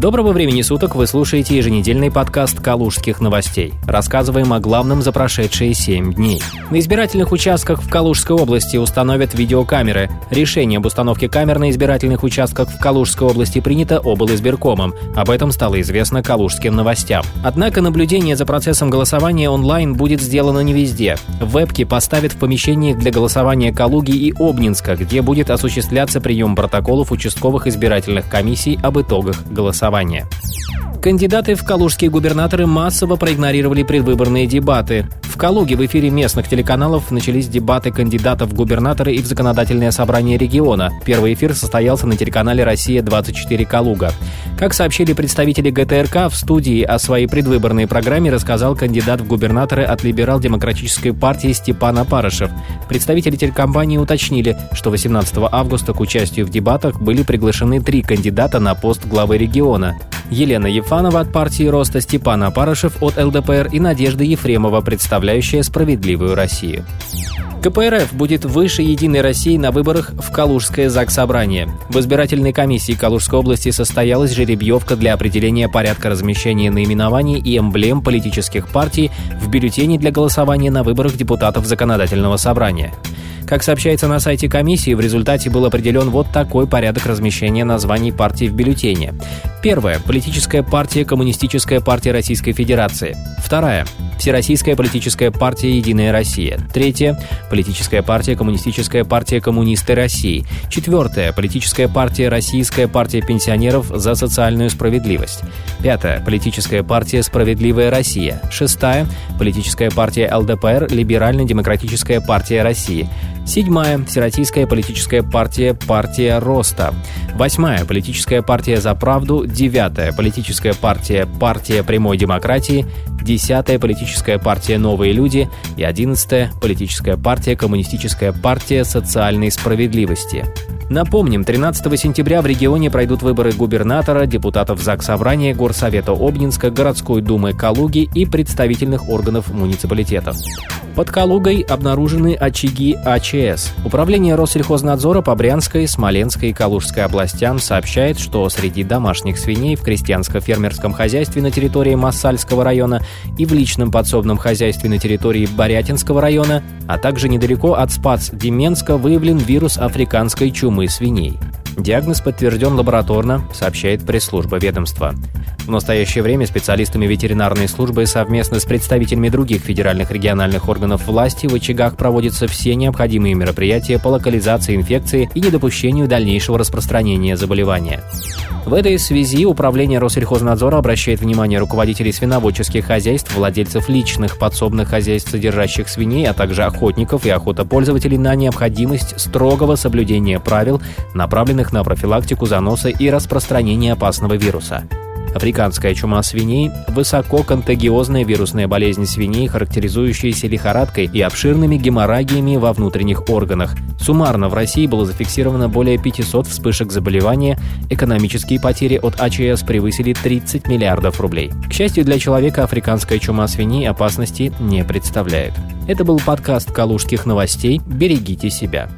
Доброго времени суток, вы слушаете еженедельный подкаст «Калужских новостей». Рассказываем о главном за прошедшие 7 дней. На избирательных участках в Калужской области установят видеокамеры. Решение об установке камер на избирательных участках в Калужской области принято облизбиркомом. Об этом стало известно «Калужским новостям». Однако наблюдение за процессом голосования онлайн будет сделано не везде. Вебки поставят в помещениях для голосования Калуги и Обнинска, где будет осуществляться прием протоколов участковых избирательных комиссий об итогах голосования. Кандидаты в калужские губернаторы массово проигнорировали предвыборные дебаты. В Калуге в эфире местных телеканалов начались дебаты кандидатов в губернаторы и в законодательное собрание региона. Первый эфир состоялся на телеканале «Россия-24 Калуга». Как сообщили представители ГТРК, в студии о своей предвыборной программе рассказал кандидат в губернаторы от либерал-демократической партии Степан Апарышев. Представители телекомпании уточнили, что 18 августа к участию в дебатах были приглашены 3 кандидата на пост главы региона. Елена Ефанова от партии Роста, Степан Апарышев от ЛДПР и Надежда Ефремова, представляющая «Справедливую Россию». КПРФ будет выше «Единой России» на выборах в Калужское Заксобрание. В избирательной комиссии Калужской области состоялась жеребьевка для определения порядка размещения наименований и эмблем политических партий в бюллетене для голосования на выборах депутатов Законодательного собрания. Как сообщается на сайте комиссии, в результате был определен вот такой порядок размещения названий партий в бюллетене. Первая – политическая партия Коммунистическая партия Российской Федерации. Вторая – Всероссийская политическая партия «Единая Россия». Третья – политическая партия Коммунистическая партия Коммунисты России. Четвертая – политическая партия Российская партия пенсионеров за социальную справедливость. Пятая – политическая партия «Справедливая Россия». Шестая – политическая партия ЛДПР «Либерально-демократическая партия России». Седьмая – Всероссийская политическая партия «Партия Роста». Восьмая – политическая партия «За правду». Девятая – политическая партия «Партия прямой демократии». Десятая – политическая партия «Новые люди» и 11-я – политическая партия «Коммунистическая партия социальной справедливости». Напомним, 13 сентября в регионе пройдут выборы губернатора, депутатов Заксобрания, Горсовета Обнинска, городской думы Калуги и представительных органов муниципалитетов. Под Калугой обнаружены очаги АЧС. Управление Россельхознадзора по Брянской, Смоленской и Калужской областям сообщает, что среди домашних свиней в крестьянско-фермерском хозяйстве на территории Массальского района и в личном подсобном хозяйстве на территории Барятинского района, а также недалеко от Спас-Деменска выявлен вирус африканской чумы свиней. Диагноз подтвержден лабораторно, сообщает пресс-служба ведомства. В настоящее время специалистами ветеринарной службы совместно с представителями других федеральных региональных органов власти в очагах проводятся все необходимые мероприятия по локализации инфекции и недопущению дальнейшего распространения заболевания. В этой связи Управление Россельхознадзора обращает внимание руководителей свиноводческих хозяйств, владельцев личных подсобных хозяйств, содержащих свиней, а также охотников и охотопользователей на необходимость строгого соблюдения правил, направленных на профилактику заноса и распространения опасного вируса. Африканская чума свиней – высококонтагиозная вирусная болезнь свиней, характеризующаяся лихорадкой и обширными геморрагиями во внутренних органах. Суммарно в России было зафиксировано более 500 вспышек заболевания, экономические потери от АЧС превысили 30 миллиардов рублей. К счастью для человека, африканская чума свиней опасности не представляет. Это был подкаст «Калужских новостей». Берегите себя.